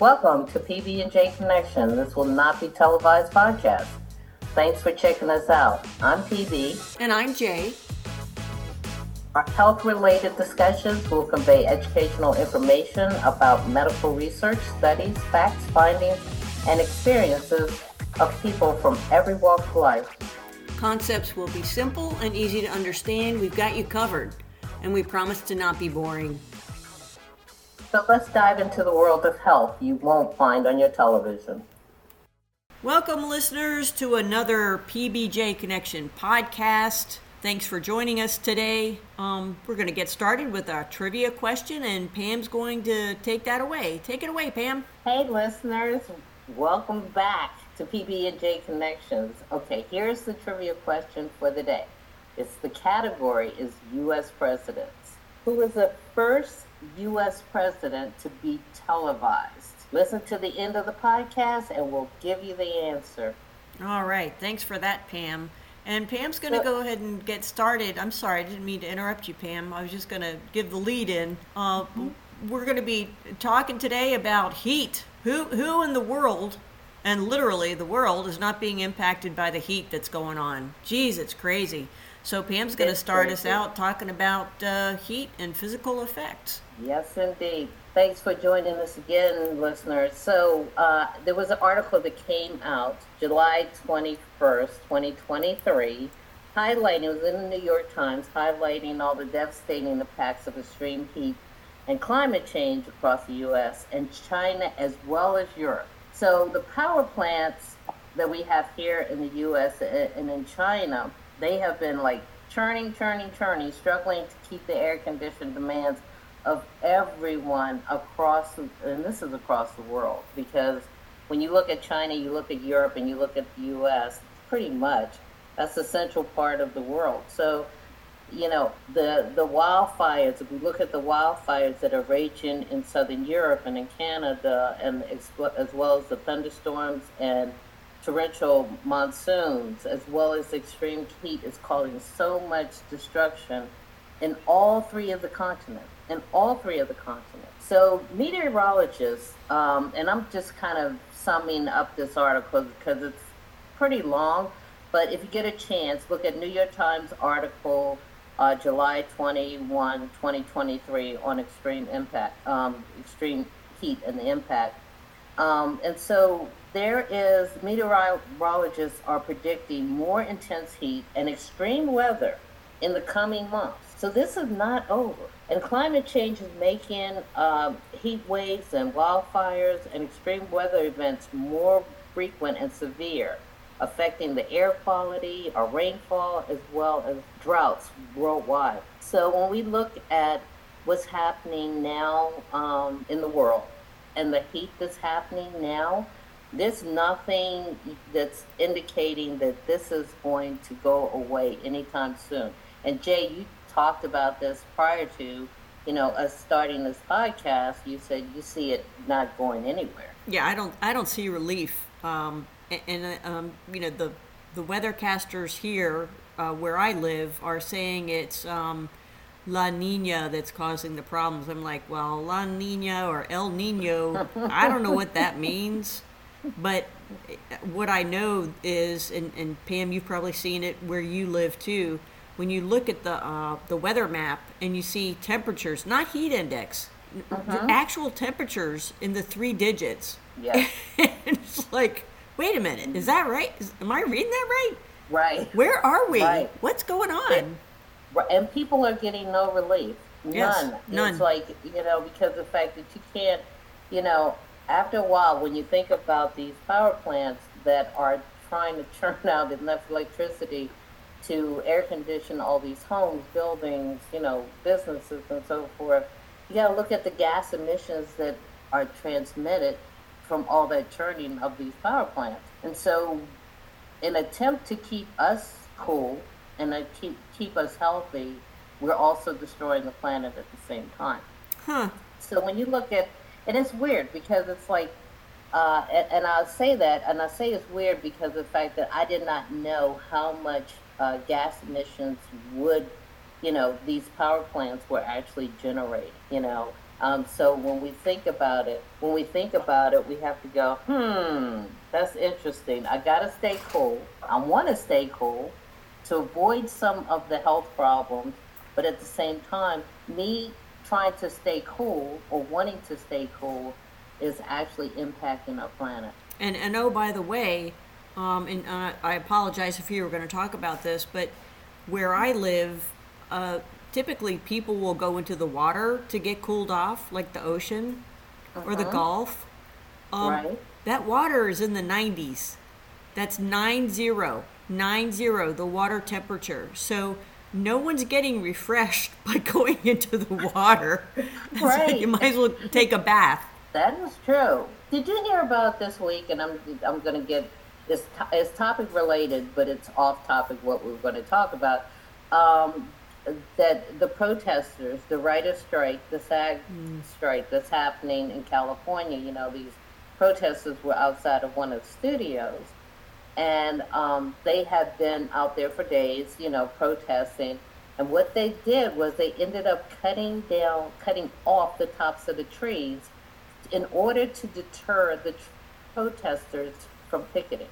Welcome to PB&J Connection. This will not be televised podcast. Thanks for checking us out. I'm PB. And I'm Jay. Our health-related discussions will convey educational information about medical research, studies, facts, findings, and experiences of people from every walk of life. Concepts will be simple and easy to understand. We've got you covered, and we promise to not be boring. So let's dive into the world of health you won't find on your television. Welcome, listeners, to another PBJ Connection podcast. Thanks for joining us today. We're going to get started with our trivia question, and Pam's going to take that away. Take it away, Pam. Hey, listeners. Welcome back to PB&J Connections. Okay, here's the trivia question for the day. It's the category is U.S. presidents. Who was the first U.S. president to be televised? Listen to the end of the podcast, and we'll give you the answer. All right. Thanks for that, Pam. And Pam's going to go ahead and get started. I'm sorry, I didn't mean to interrupt you, Pam. I was just going to give the lead in. We're going to be talking today about heat. Who in the world, and literally the world, is not being impacted by the heat that's going on? Geez, it's crazy. So Pam's going to start us out talking about heat and physical effects. Yes, indeed. Thanks for joining us again, listeners. So there was an article that came out July 21st, 2023, highlighting, it was in the New York Times, highlighting all the devastating impacts of extreme heat and climate change across the U.S. and China as well as Europe. So the power plants that we have here in the U.S. and in China, they have been like churning, struggling to keep the air conditioned demands of everyone across, and this is across the world, because when you look at China, you look at Europe, and you look at the U.S., pretty much that's a central part of the world. So, you know, the wildfires, if we look at the wildfires that are raging in Southern Europe and in Canada, and as well as the thunderstorms and torrential monsoons, as well as extreme heat, is causing so much destruction in all three of the continents. So meteorologists, and I'm just kind of summing up this article because it's pretty long, but if you get a chance, look at New York Times article, July 21, 2023, on extreme heat and the impact. And so there is, meteorologists are predicting more intense heat and extreme weather in the coming months. So this is not over. And climate change is making heat waves and wildfires and extreme weather events more frequent and severe, affecting the air quality, our rainfall, as well as droughts worldwide. So when we look at what's happening now in the world and the heat that's happening now, there's nothing that's indicating that this is going to go away anytime soon. And Jay, you talked about this prior to, you know, us starting this podcast. You said you see it not going anywhere. Yeah, I don't see relief. You know, the weathercasters here where I live are saying it's La Niña that's causing the problems. I'm like, well, La Niña or El Niño, I don't know what that means. But what I know is, and Pam, you've probably seen it where you live too, when you look at the weather map and you see temperatures, not heat index, actual temperatures in the three digits. Yeah. It's like, wait a minute, is that right? Am I reading that right? Right. Where are we? Right. What's going on? And people are getting no relief. None. Yes, none. It's like, you know, because of the fact that you can't, you know, after a while, when you think about these power plants that are trying to churn out enough electricity to air condition all these homes, buildings, you know, businesses and so forth, you got to look at the gas emissions that are transmitted from all that churning of these power plants. And so in attempt to keep us cool and keep us healthy, we're also destroying the planet at the same time. So when you look at, and it's weird because it's like, and I'll say that, and I say it's weird because of the fact that I did not know how much gas emissions would, you know, these power plants were actually generating, you know, So when we think about it, we have to go, that's interesting. I got to stay cool. I want to stay cool to avoid some of the health problems. But at the same time, me trying to stay cool or wanting to stay cool is actually impacting our planet. And oh, by the way, I apologize if you were going to talk about this, but where I live, typically people will go into the water to get cooled off, like the ocean or the Gulf. Right. That water is in the 90s. That's 90, the water temperature. So no one's getting refreshed by going into the water. Right. So you might as well take a bath. That is true. Did you hear about this week? And I'm going to get this. It's topic related, but it's off topic what we're going to talk about. That the protesters, the writers' strike, the SAG strike that's happening in California, you know, these protesters were outside of one of the studios, and they had been out there for days, you know, protesting. And what they did was they ended up cutting off the tops of the trees in order to deter the protesters from picketing.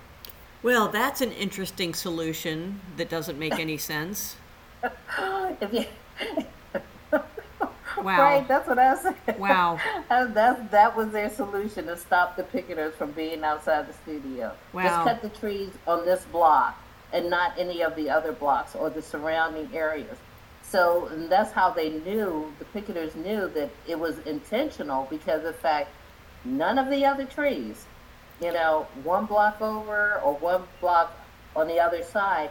Well, that's an interesting solution that doesn't make any sense. Wow. Right, that's what I said. Wow. That was their solution to stop the picketers from being outside the studio. Wow. Just cut the trees on this block and not any of the other blocks or the surrounding areas. So that's how they knew, the picketers knew that it was intentional, because in fact, none of the other trees, you know, one block over or one block on the other side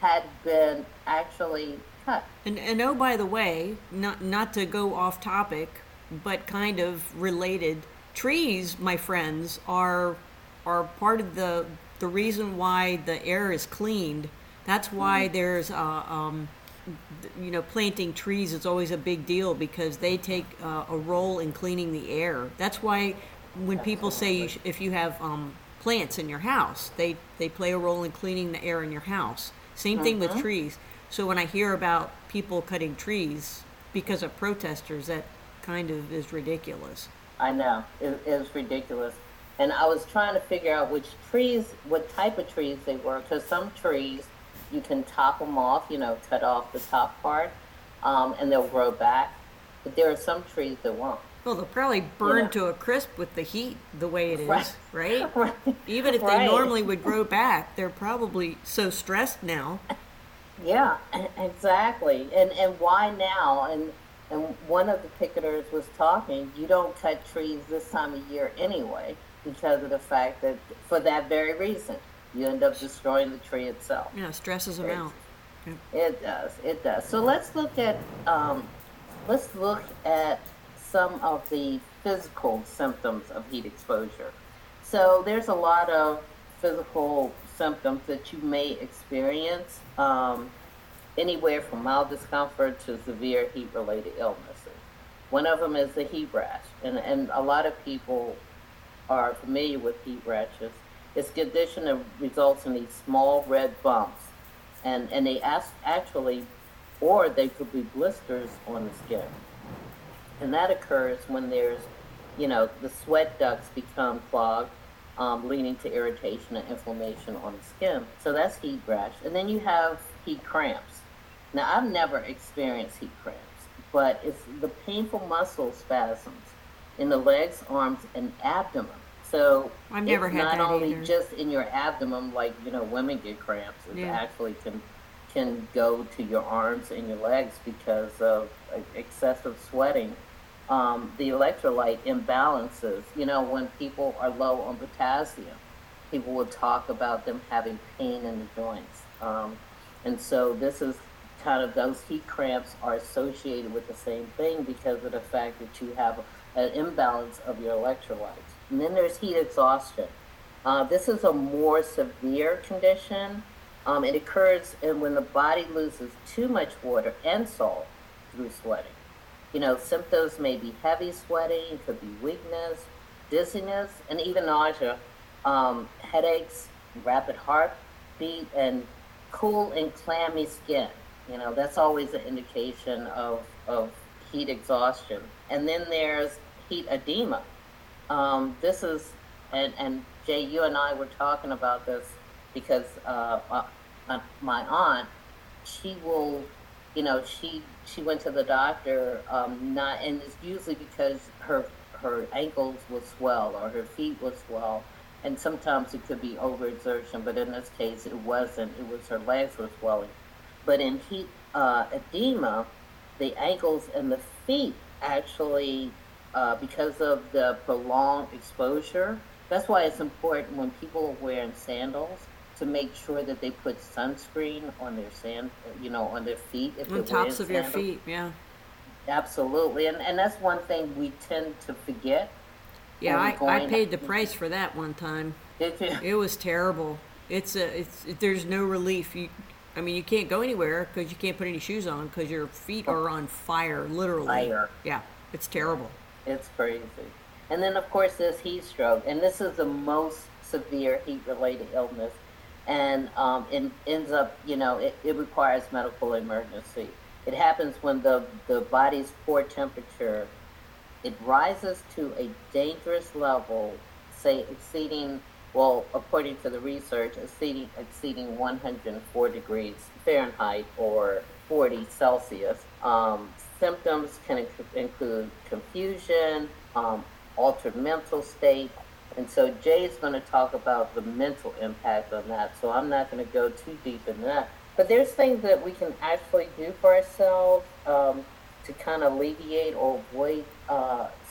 had been actually cut. And oh, by the way, not to go off topic, but kind of related, trees, my friends, are part of the reason why the air is cleaned. That's why there's you know, planting trees is always a big deal, because they take a role in cleaning the air. That's why when people say if you have plants in your house, they play a role in cleaning the air in your house. Same thing with trees. So when I hear about people cutting trees because of protesters, that kind of is ridiculous. I know. It is ridiculous. And I was trying to figure out what type of trees they were, because some trees, you can top them off, you know, cut off the top part, and they'll grow back. But there are some trees that won't. Well, they'll probably burn to a crisp with the heat the way it is, right? Even if they normally would grow back, they're probably so stressed now. Yeah, exactly. And why now? And one of the picketers was talking, you don't cut trees this time of year anyway, because of the fact that, for that very reason, you end up destroying the tree itself. Yeah, stresses them out. It does. So let's look at some of the physical symptoms of heat exposure. So there's a lot of physical symptoms that you may experience, anywhere from mild discomfort to severe heat-related illnesses. One of them is the heat rash, and a lot of people are familiar with heat rashes. It's a condition that results in these small red bumps, and they or they could be blisters on the skin. And that occurs when there's, you know, the sweat ducts become clogged, leading to irritation and inflammation on the skin. So that's heat rash. And then you have heat cramps. Now, I've never experienced heat cramps, but it's the painful muscle spasms in the legs, arms, and abdomen. So I've never had that only either. Just in your abdomen, like, you know, women get cramps. It actually can go to your arms and your legs because of excessive sweating. The electrolyte imbalances, you know, when people are low on potassium, people will talk about them having pain in the joints. And so this is kind of, those heat cramps are associated with the same thing because of the fact that you have an imbalance of your electrolytes. And then there's heat exhaustion. This is a more severe condition. It occurs when the body loses too much water and salt through sweating. You know, symptoms may be heavy sweating, it could be weakness, dizziness, and even nausea, headaches, rapid heartbeat, and cool and clammy skin. You know, that's always an indication of heat exhaustion. And then there's heat edema. This is, and Jay, you and I were talking about this because my aunt, she will, you know, she went to the doctor, not, and it's usually because her ankles would swell or her feet would swell, and sometimes it could be overexertion, but in this case it wasn't. It was her legs were swelling. But in heat edema, the ankles and the feet actually, because of the prolonged exposure, that's why it's important when people are wearing sandals to make sure that they put sunscreen on their on their feet. If on tops of sandals. Your feet, yeah. Absolutely, and that's one thing we tend to forget. Yeah, I paid the price for that one time. Did you? It was terrible. There's no relief. You can't go anywhere because you can't put any shoes on because your feet are on fire, literally. Fire. Yeah, it's terrible. It's crazy. And then, of course, there's heat stroke, and this is the most severe heat-related illness, and it ends up, it requires medical emergency. It happens when the body's core temperature, it rises to a dangerous level, say exceeding, according to the research, exceeding 104 degrees Fahrenheit or 40 Celsius. Symptoms can include confusion, altered mental state, and so Jay's going to talk about the mental impact on that, so I'm not going to go too deep in that. But there's things that we can actually do for ourselves to kind of alleviate or avoid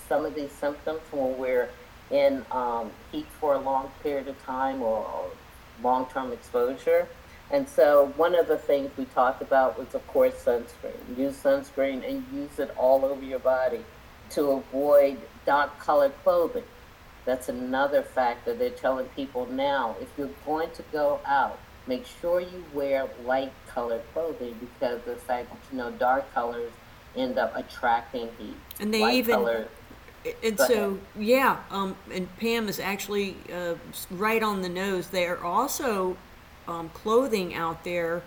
some of these symptoms when we're in heat for a long period of time or long-term exposure. And so one of the things we talked about was, of course, sunscreen. Use sunscreen and use it all over your body to avoid dark-colored clothing. That's another factor they're telling people now. If you're going to go out, make sure you wear light-colored clothing because the fact that, dark colors end up attracting heat. And they light even... color, and so, yeah, and Pam is actually right on the nose. There are also clothing out there.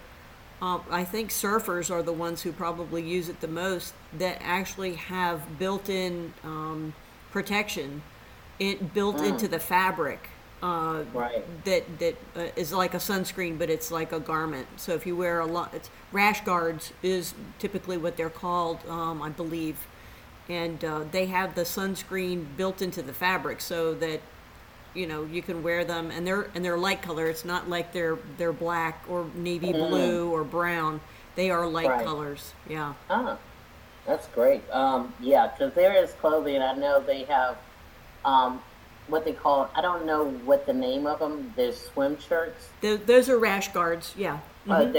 I think surfers are the ones who probably use it the most that actually have built-in protection into the fabric. Right. That is like a sunscreen, but it's like a garment. So if you wear rash guards is typically what they're called, I believe, and they have the sunscreen built into the fabric so that you can wear them, and they're light color. It's not like they're black or navy blue or brown. They are light colors. Yeah. Ah, that's great. Yeah, because there is clothing. I know they have. What they call, I don't know what the name of them, there's swim shirts. Those are rash guards, yeah. Mm-hmm.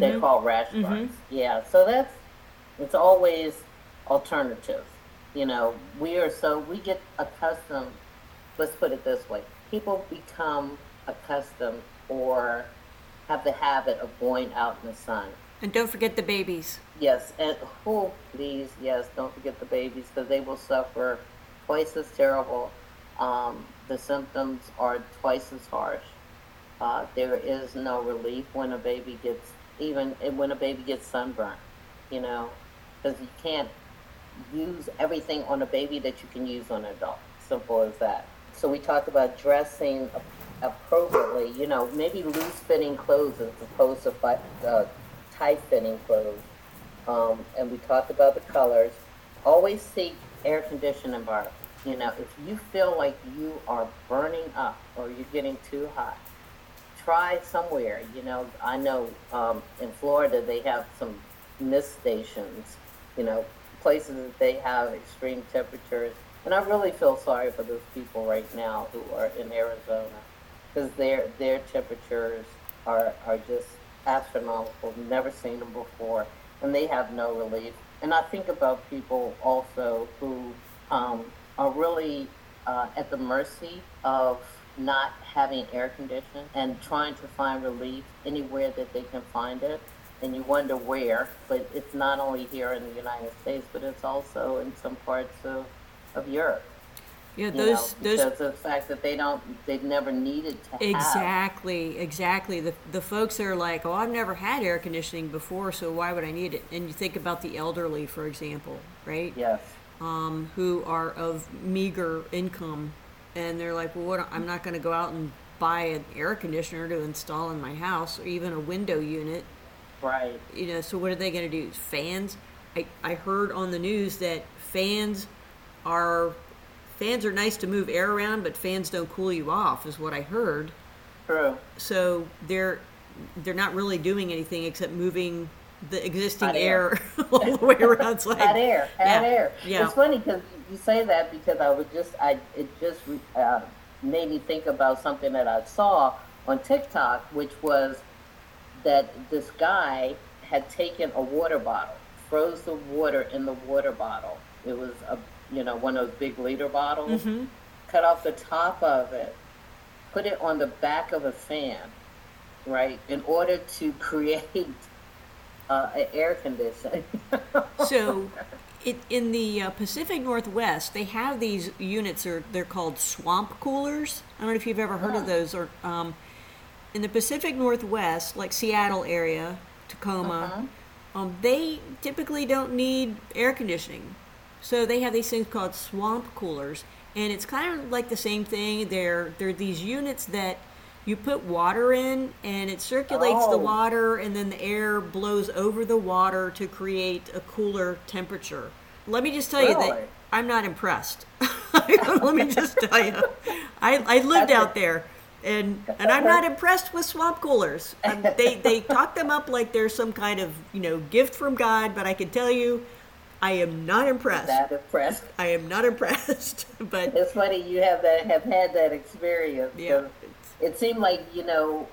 They're called rash guards, yeah. So it's always alternative. We get accustomed, let's put it this way, people become accustomed or have the habit of going out in the sun. And don't forget the babies. Yes, and don't forget the babies, because they will suffer twice as terrible. The symptoms are twice as harsh. There is no relief when a baby gets, even when a baby gets sunburned, because you can't use everything on a baby that you can use on an adult. Simple as that. So we talked about dressing appropriately, maybe loose-fitting clothes as opposed to tight-fitting clothes. And we talked about the colors. Always seek air-conditioned environment. If you feel like you are burning up or you're getting too hot, try somewhere. I know in Florida they have some mist stations, places that they have extreme temperatures. And I really feel sorry for those people right now who are in Arizona because their temperatures are just astronomical. We've never seen them before, and they have no relief. And I think about people also who... are really at the mercy of not having air conditioning and trying to find relief anywhere that they can find it. And you wonder where, but it's not only here in the United States, but it's also in some parts of Europe. Yeah, because of the fact that they've never needed to have. Exactly. The folks that are like, oh, I've never had air conditioning before, so why would I need it? And you think about the elderly, for example, right? Yes. who are of meager income, and they're like, well, what, I'm not going to go out and buy an air conditioner to install in my house, or even a window unit. Right. You know, so what are they going to do? Fans? I heard on the news that fans are nice to move air around, but fans don't cool you off, is what I heard. True. So they're not really doing anything except moving the existing air all the way around. It's like, hot air. Yeah. It's funny because you say that, because it just made me think about something that I saw on TikTok, which was that this guy had taken a water bottle, froze the water in the water bottle. It was one of those big liter bottles, mm-hmm. cut off the top of it, put it on the back of a fan, right, in order to create an air conditioner. So in the Pacific Northwest, they have these units, they're called swamp coolers. I don't know if you've ever heard of those. Or in the Pacific Northwest, like Seattle area, Tacoma, uh-huh. They typically don't need air conditioning. So they have these things called swamp coolers, and it's kind of like the same thing. They're these units that you put water in, and it circulates the water, and then the air blows over the water to create a cooler temperature. Let me just tell you that I'm not impressed. Let me just tell you, I lived out there, and I'm not impressed with swamp coolers. They talk them up like they're some kind of gift from God, but I can tell you, I am not impressed. But it's funny you have had that experience. Yeah. It seemed like,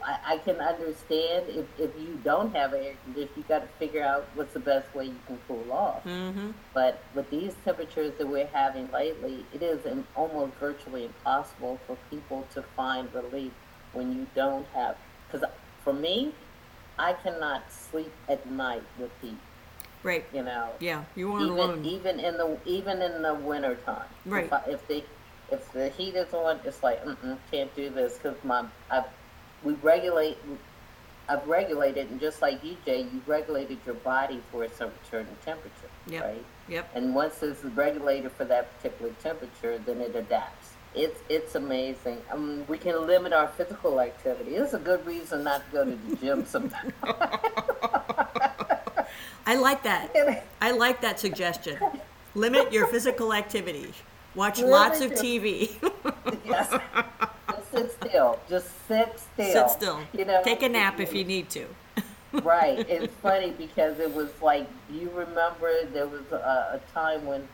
I can understand if you don't have an air conditioner, you got to figure out what's the best way you can cool off. Mm-hmm. But with these temperatures that we're having lately, it is almost virtually impossible for people to find relief when you don't have. Because for me, I cannot sleep at night with heat. Right. Yeah. You aren't alone. Even in the winter time. Right. If the heat is on, it's like can't do this, because I've regulated, and just like you, Jay, you regulated your body for a certain temperature. Yep. Right. Yep. And once it's regulated for that particular temperature, then it adapts. It's amazing. We can limit our physical activity. It's a good reason not to go to the gym sometimes. I like that. I like that suggestion. Limit your physical activity. Watch lots of TV. Yes. Just sit still. Take a nap if you need to. Right. It's funny because it was like, you remember there was a time when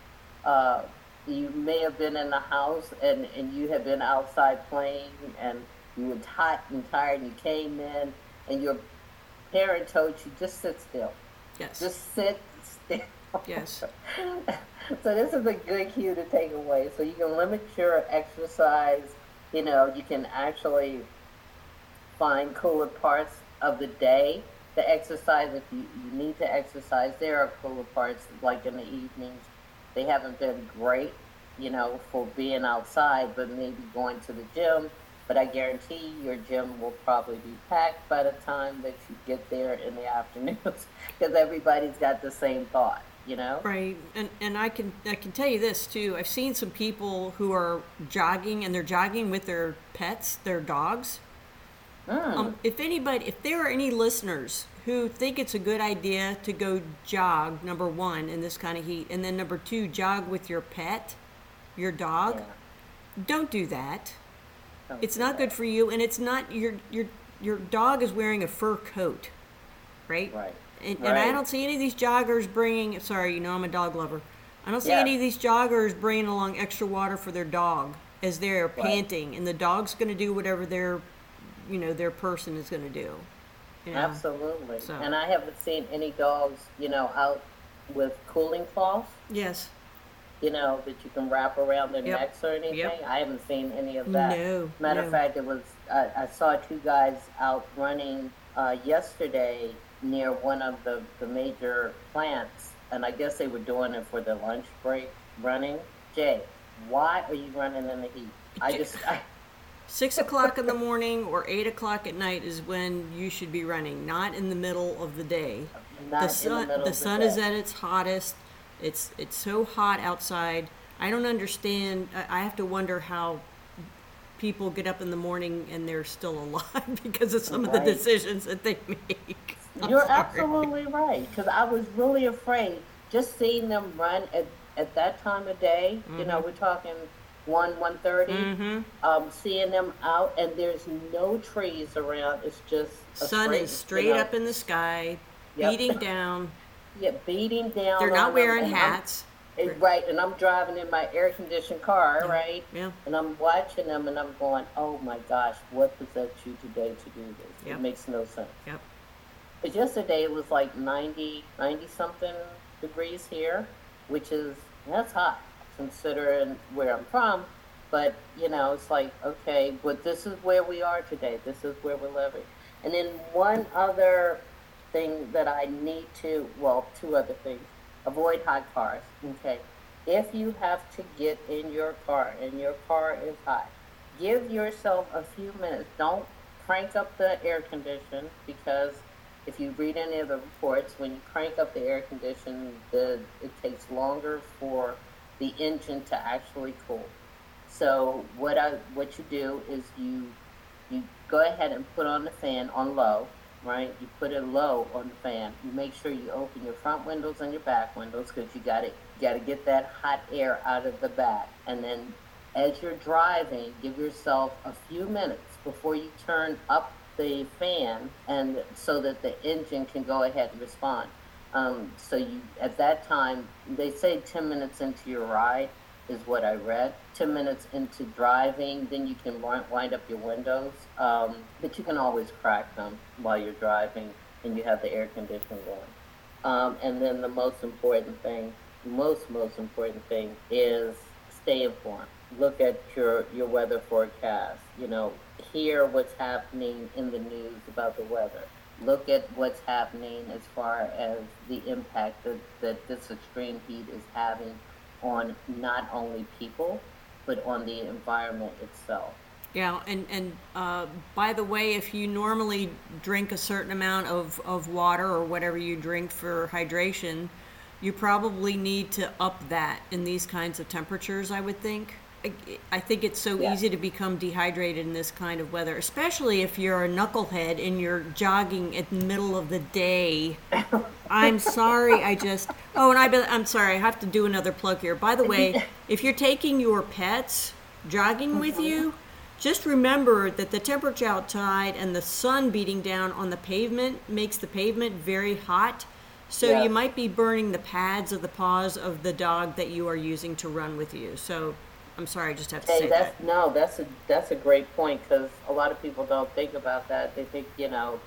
you may have been in the house and you had been outside playing and you were hot and tired and you came in and your parent told you, just sit still. Yes. Just sit still. Yes. So this is a good cue to take away. So you can limit your exercise. You can actually find cooler parts of the day to exercise. If you need to exercise, there are cooler parts, like in the evenings. They haven't been great, for being outside, but maybe going to the gym. But I guarantee your gym will probably be packed by the time that you get there in the afternoons, because everybody's got the same thought, Right, and I can tell you this too. I've seen some people who are jogging, and they're jogging with their pets, their dogs. Mm. If there are any listeners who think it's a good idea to go jog, number one, in this kind of heat, and then number two, jog with your pet, your dog, don't do that. It's not good for you, and it's not your dog is wearing a fur coat, right? Right. And I don't see any of these joggers bringing. Sorry, I'm a dog lover. I don't see any of these joggers bringing along extra water for their dog as they're panting, and the dog's going to do whatever their person is going to do. Absolutely. So. And I haven't seen any dogs, out with cooling cloths. Yes. That you can wrap around their necks or anything. Yep. I haven't seen any of that. No, Matter of fact, it was I saw two guys out running yesterday near one of the major plants, and I guess they were doing it for their lunch break, running. Jay, why are you running in the heat? 6 o'clock in the morning or 8 o'clock at night is when you should be running, not in the middle of the day. Not the sun is at its hottest. It's so hot outside. I don't understand. I have to wonder how people get up in the morning and they're still alive because of some of the decisions that they make. Absolutely right, because I was really afraid just seeing them run at that time of day. Mm-hmm. You know, we're talking 1:30. Mm-hmm. Seeing them out, and there's no trees around. It's just sun is straight up in the sky, beating down. Yeah, beating down. They're not wearing hats. Right, and I'm driving in my air-conditioned car, right? Yeah. And I'm watching them, and I'm going, oh, my gosh, what possessed you today to do this? Yep. It makes no sense. Yep. But yesterday it was like 90-something degrees here, which is, that's hot, considering where I'm from. But, you know, it's like, okay, but this is where we are today. This is where we're living. And then one other thing that I need to, well, two other things. Avoid hot cars, okay? If you have to get in your car and your car is hot, give yourself a few minutes. Don't crank up the air condition, because if you read any of the reports, when you crank up the air condition, it takes longer for the engine to actually cool. So what you do is you go ahead and put on the fan on low, right? You put it low on the fan. You make sure you open your front windows and your back windows, because you got to get that hot air out of the back. And then as you're driving, give yourself a few minutes before you turn up the fan, and so that the engine can go ahead and respond. So you, at that time, they say 10 minutes into your ride is what I read. 10 minutes into driving, then you can wind up your windows, but you can always crack them while you're driving and you have the air conditioning going. And then the most important thing is stay informed. Look at your weather forecast. You know, hear what's happening in the news about the weather. Look at what's happening as far as the impact that this extreme heat is having on not only people, but on the environment itself. Yeah, and by the way, if you normally drink a certain amount of water or whatever you drink for hydration, you probably need to up that in these kinds of temperatures, I would think. I think it's so easy to become dehydrated in this kind of weather, especially if you're a knucklehead and you're jogging at the middle of the day. I'm sorry, I'm sorry, I have to do another plug here. By the way, if you're taking your pets jogging with you, just remember that the temperature outside and the sun beating down on the pavement makes the pavement very hot. So you might be burning the pads of the paws of the dog that you are using to run with you. So I'm sorry, I just have to say that. No, that's a great point, because a lot of people don't think about that. They think, you know,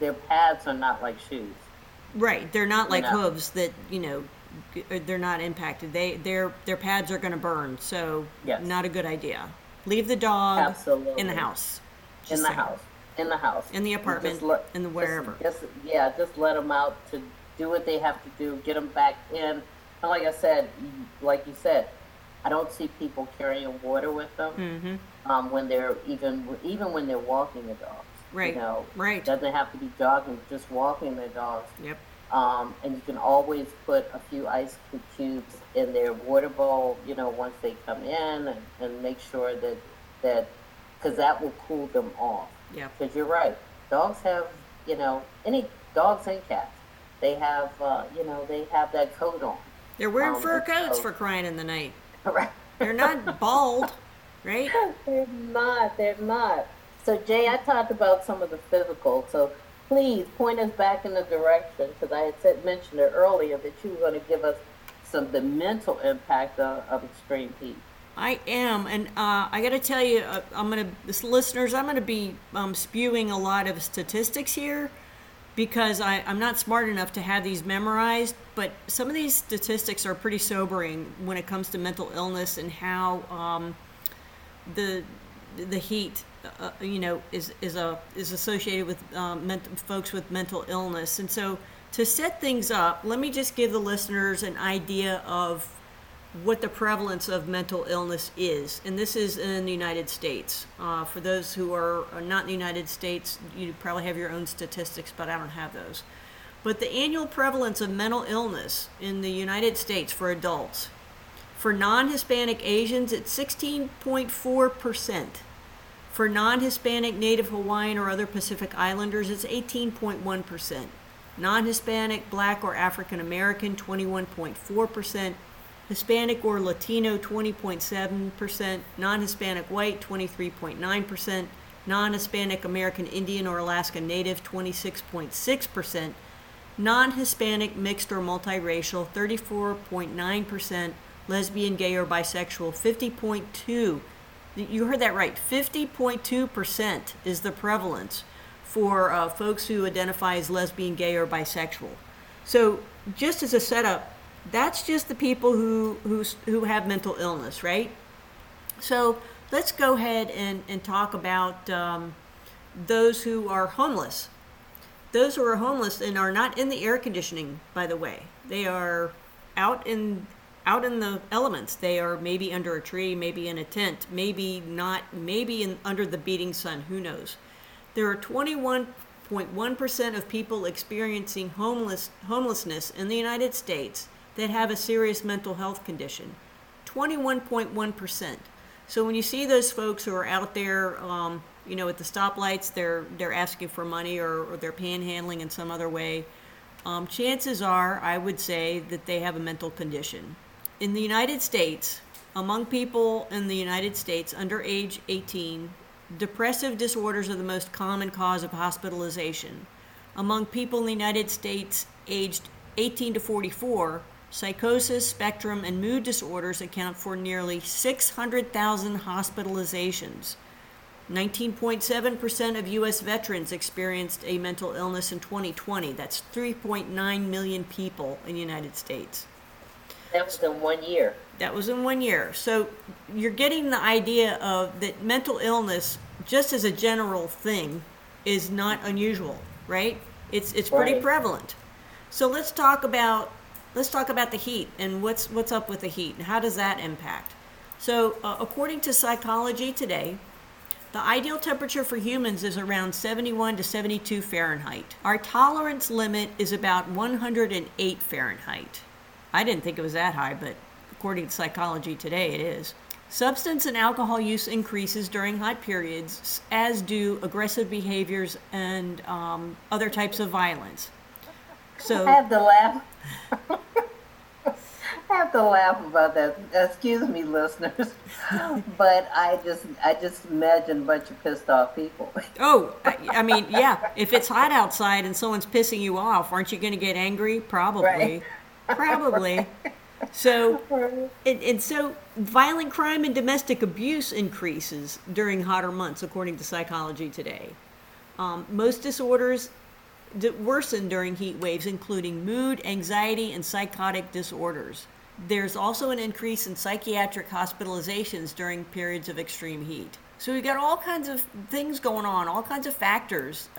their pads are not like shoes. Right, they're not like hooves that, you know, they're not impacted. Their pads are going to burn, so not a good idea. Leave the dog in the house. In the house. In the apartment, in the wherever. Just let them out to do what they have to do, get them back in. And like you said, I don't see people carrying water with them when they're even when they're walking the dogs. Right. You know, right. Doesn't have to be jogging, just walking their dogs. Yep. And you can always put a few ice cubes in their water bowl, you know, once they come in, and make sure that because that will cool them off. Yeah. Because you're right. Dogs have, you know, any dogs and cats, they have, you know, they have that coat on. They're wearing fur coats for crying in the night. Right. They're not bald, right? They're not. So, Jay, I talked about some of the physical. So, please point us back in the direction, because I had mentioned it earlier that you were going to give us some of the mental impact of extreme heat. I am, and I got to tell you, listeners, I'm going to be spewing a lot of statistics here, because I'm not smart enough to have these memorized, but some of these statistics are pretty sobering when it comes to mental illness and how the heat, you know, is associated with folks with mental illness. And so, to set things up, let me just give the listeners an idea of what the prevalence of mental illness is. And this is in the United States. For those who are not in the United States, you probably have your own statistics, but I don't have those. But the annual prevalence of mental illness in the United States for adults, for non-Hispanic Asians, it's 16.4%. For non-Hispanic Native Hawaiian or other Pacific Islanders, it's 18.1%. Non-Hispanic, Black or African American, 21.4%. Hispanic or Latino, 20.7%. Non-Hispanic White, 23.9%. Non-Hispanic American Indian or Alaska Native, 26.6%. Non-Hispanic mixed or multiracial, 34.9%. Lesbian, gay, or bisexual, 50.2%. You heard that right. 50.2% is the prevalence for folks who identify as lesbian, gay, or bisexual. So just as a setup, that's just the people who have mental illness, right? So let's go ahead and talk about those who are homeless. Those who are homeless and are not in the air conditioning, by the way. They are out in the elements. They are maybe under a tree, maybe in a tent, maybe not, maybe under the beating sun, who knows. There are 21.1% of people experiencing homelessness in the United States that have a serious mental health condition. 21.1%. So when you see those folks who are out there, at the stoplights, they're asking for money or they're panhandling in some other way, chances are, I would say, that they have a mental condition. In the United States, among people in the United States under age 18, depressive disorders are the most common cause of hospitalization. Among people in the United States aged 18 to 44, psychosis, spectrum, and mood disorders account for nearly 600,000 hospitalizations. 19.7% of U.S. veterans experienced a mental illness in 2020. That's 3.9 million people in the United States. That was in one year. So you're getting the idea of that mental illness, just as a general thing, is not unusual, right? It's pretty prevalent. So let's talk about the heat and what's up with the heat and how does that impact. So according to Psychology Today, the ideal temperature for humans is around 71 to 72 Fahrenheit. Our tolerance limit is about 108 Fahrenheit. I didn't think it was that high, but according to Psychology Today, it is. Substance and alcohol use increases during hot periods, as do aggressive behaviors and other types of violence. So I have to laugh. I have to laugh about that. Excuse me, listeners, but I just imagine a bunch of pissed off people. Oh, I mean, yeah. If it's hot outside and someone's pissing you off, aren't you going to get angry? Probably. Right. So, and so violent crime and domestic abuse increases during hotter months, according to Psychology Today. Most disorders worsen during heat waves, including mood, anxiety, and psychotic disorders. There's also an increase in psychiatric hospitalizations during periods of extreme heat. So we've got all kinds of things going on, all kinds of factors,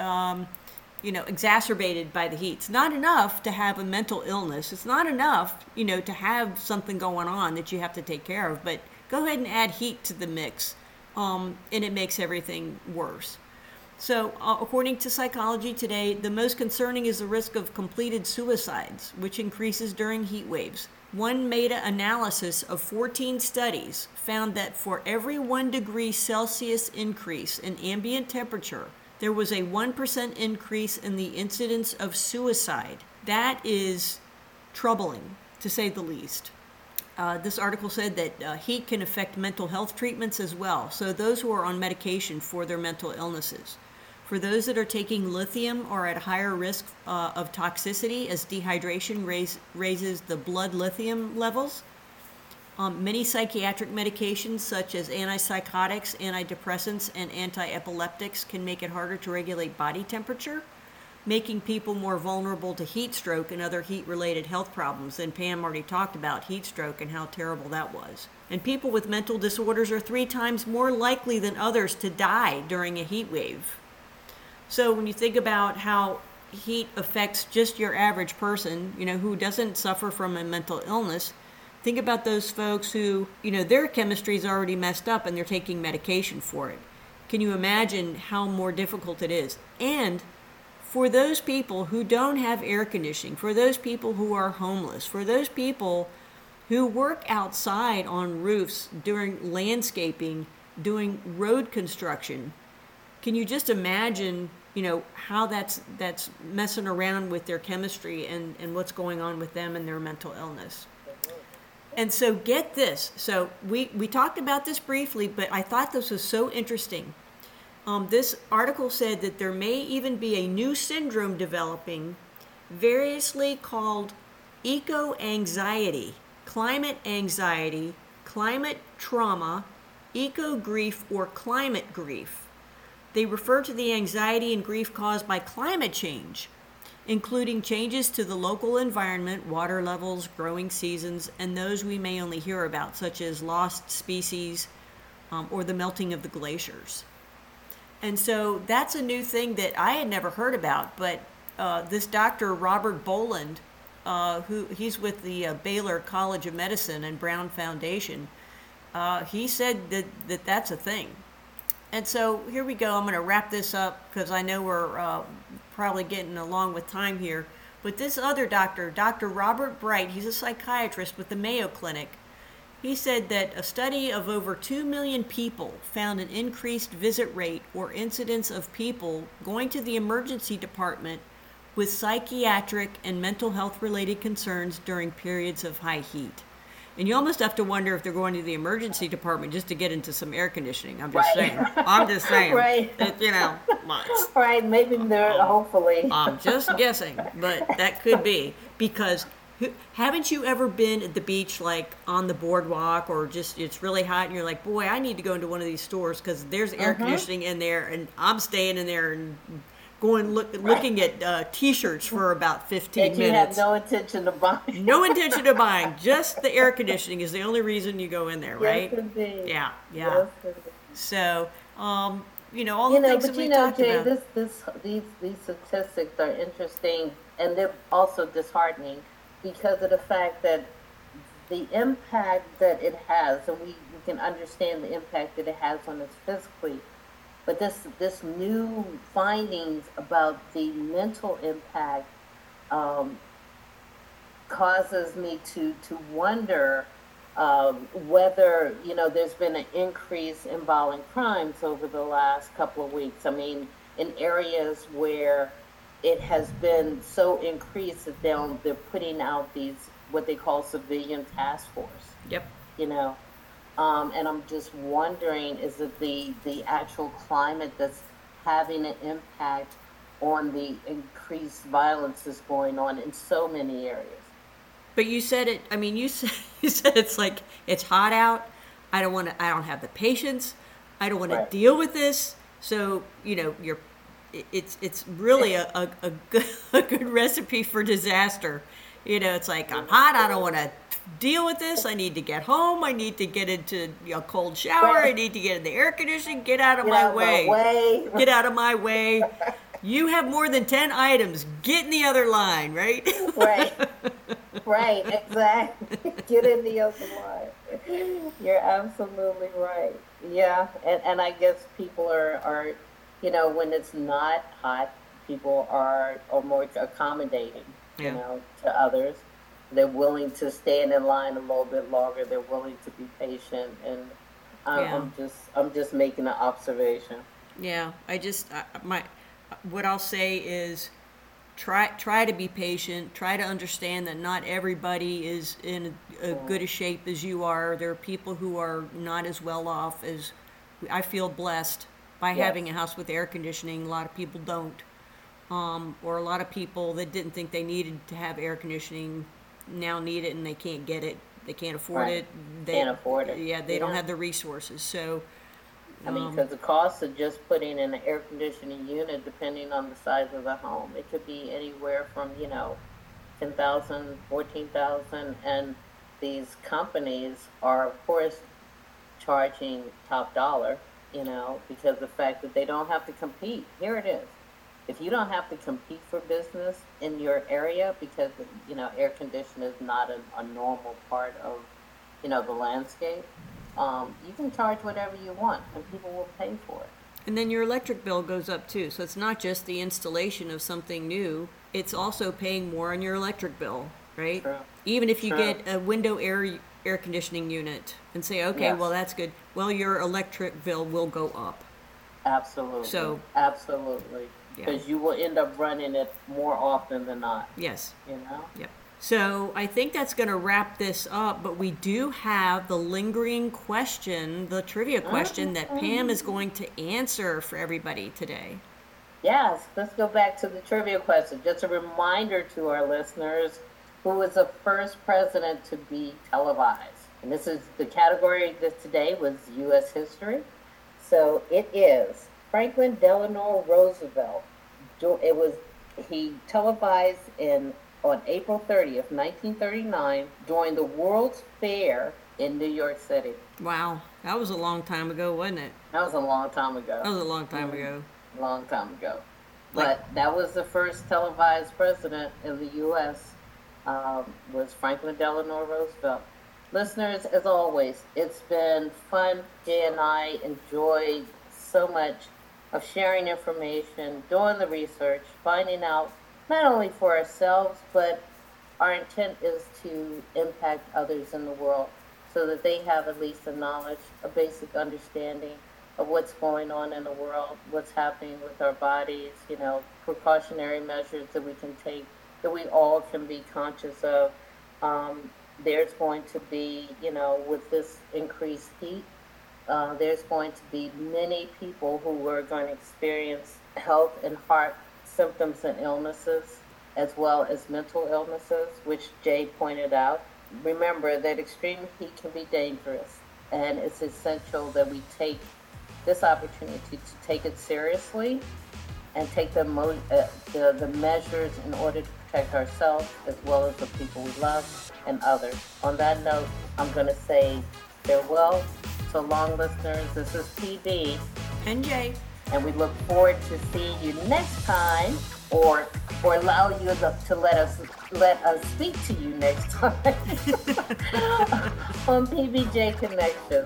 exacerbated by the heat. It's not enough to have a mental illness. It's not enough, to have something going on that you have to take care of, but go ahead and add heat to the mix, and it makes everything worse. So, according to Psychology Today, the most concerning is the risk of completed suicides, which increases during heat waves. One meta-analysis of 14 studies found that for every 1 degree Celsius increase in ambient temperature, there was a 1% increase in the incidence of suicide. That is troubling, to say the least. This article said that heat can affect mental health treatments as well. So those who are on medication for their mental illnesses. For those that are taking lithium are at higher risk of toxicity, as dehydration raises the blood lithium levels. Many psychiatric medications, such as antipsychotics, antidepressants, and anti-epileptics, can make it harder to regulate body temperature, making people more vulnerable to heat stroke and other heat-related health problems. And Pam already talked about heat stroke and how terrible that was. And people with mental disorders are 3 times more likely than others to die during a heat wave. So when you think about how heat affects just your average person, who doesn't suffer from a mental illness, think about those folks who, their chemistry is already messed up and they're taking medication for it. Can you imagine how more difficult it is? And for those people who don't have air conditioning, for those people who are homeless, for those people who work outside on roofs during landscaping, doing road construction, can you just imagine, you know, how that's messing around with their chemistry and what's going on with them and their mental illness? And so get this. So we talked about this briefly, but I thought this was so interesting. This article said that there may even be a new syndrome developing, variously called eco-anxiety, climate anxiety, climate trauma, eco-grief, or climate grief. They refer to the anxiety and grief caused by climate change, including changes to the local environment, water levels, growing seasons, and those we may only hear about, such as lost species, or the melting of the glaciers. And so that's a new thing that I had never heard about, but this Dr. Robert Boland, who he's with the Baylor College of Medicine and Brown Foundation, he said that that's a thing. And so here we go. I'm going to wrap this up because I know we're probably getting along with time here. But this other doctor, Dr. Robert Bright, he's a psychiatrist with the Mayo Clinic. He said that a study of over 2 million people found an increased visit rate or incidence of people going to the emergency department with psychiatric and mental health related concerns during periods of high heat. And you almost have to wonder if they're going to the emergency department just to get into some air conditioning. I'm just saying. Right. It, you know. Right. Maybe they're, hopefully. I'm just guessing, but that could be. Because haven't you ever been at the beach, like on the boardwalk, or just it's really hot and you're like, boy, I need to go into one of these stores because there's air conditioning in there and I'm staying in there and going looking at T-shirts for about 15 minutes. You have no intention of buying. No intention of buying. Just the air conditioning is the only reason you go in there, right? Yes, indeed. Yeah. Yes, indeed. So, all the things that we talked about. But, Jay, these statistics are interesting, and they're also disheartening because of the fact that the impact that it has, and we can understand the impact that it has on us physically, but this new findings about the mental impact causes me to wonder whether, there's been an increase in violent crimes over the last couple of weeks. I mean, in areas where it has been so increased that they're putting out these, what they call civilian task force. Yep. And I'm just wondering, is it the actual climate that's having an impact on the increased violence that's going on in so many areas? But you said it. I mean, you said it's like it's hot out. I don't have the patience. I don't want to deal with this. So it's really a good recipe for disaster. It's like I'm hot. I don't want to deal with this. I need to get home. I need to get into a cold shower. I need to get in the air conditioning. Get out of my way. Get out of my way. You have more than 10 items. Get in the other line, right? Right, exactly. Get in the other line. You're absolutely right. Yeah, and I guess people are when it's not hot, people are more accommodating, to others. They're willing to stand in line a little bit longer. They're willing to be patient, and I'm just making an observation. Yeah, what I'll say is try to be patient. Try to understand that not everybody is in as good a shape as you are. There are people who are not as well off as I feel blessed by having a house with air conditioning. A lot of people don't, or a lot of people that didn't think they needed to have air conditioning now need it and they can't get it. They can't afford it. They can't afford it. Yeah, they don't have the resources. So, because the cost of just putting in an air conditioning unit, depending on the size of the home, it could be anywhere from, $10,000, $14,000, and these companies are, of course, charging top dollar, because of the fact that they don't have to compete. Here it is. If you don't have to compete for business in your area because, air conditioning is not a normal part of, the landscape, you can charge whatever you want and people will pay for it. And then your electric bill goes up too. So it's not just the installation of something new, it's also paying more on your electric bill, right? True. Even if you get a window air conditioning unit and say, okay, well, that's good. Well, your electric bill will go up. Absolutely. So, absolutely. Because you will end up running it more often than not. Yes. You know? Yep. So I think that's going to wrap this up, but we do have the lingering question, the trivia question that Pam is going to answer for everybody today. Yes, let's go back to the trivia question. Just a reminder to our listeners, who was the first president to be televised? And this is the category that today was U.S. history. So it is Franklin Delano Roosevelt. It was, he televised on April 30th, 1939, during the World's Fair in New York City. Wow, that was a long time ago, wasn't it? That was a long time ago. But that was the first televised president in the U.S. Was Franklin Delano Roosevelt. Listeners, as always, it's been fun. Jay and I enjoyed so much of sharing information, doing the research, finding out not only for ourselves, but our intent is to impact others in the world so that they have at least a knowledge, a basic understanding of what's going on in the world, what's happening with our bodies, you know, precautionary measures that we can take, that we all can be conscious of. There's going to be, you know, with this increased heat, there's going to be many people who are going to experience health and heart symptoms and illnesses, as well as mental illnesses, which Jay pointed out. Remember that extreme heat can be dangerous, and it's essential that we take this opportunity to take it seriously and take the measures in order to protect ourselves as well as the people we love and others. On that note, I'm going to say farewell. So long, listeners. This is PB and Jay, and we look forward to seeing you next time, or allow you to let us speak to you next time on PB&J Connection.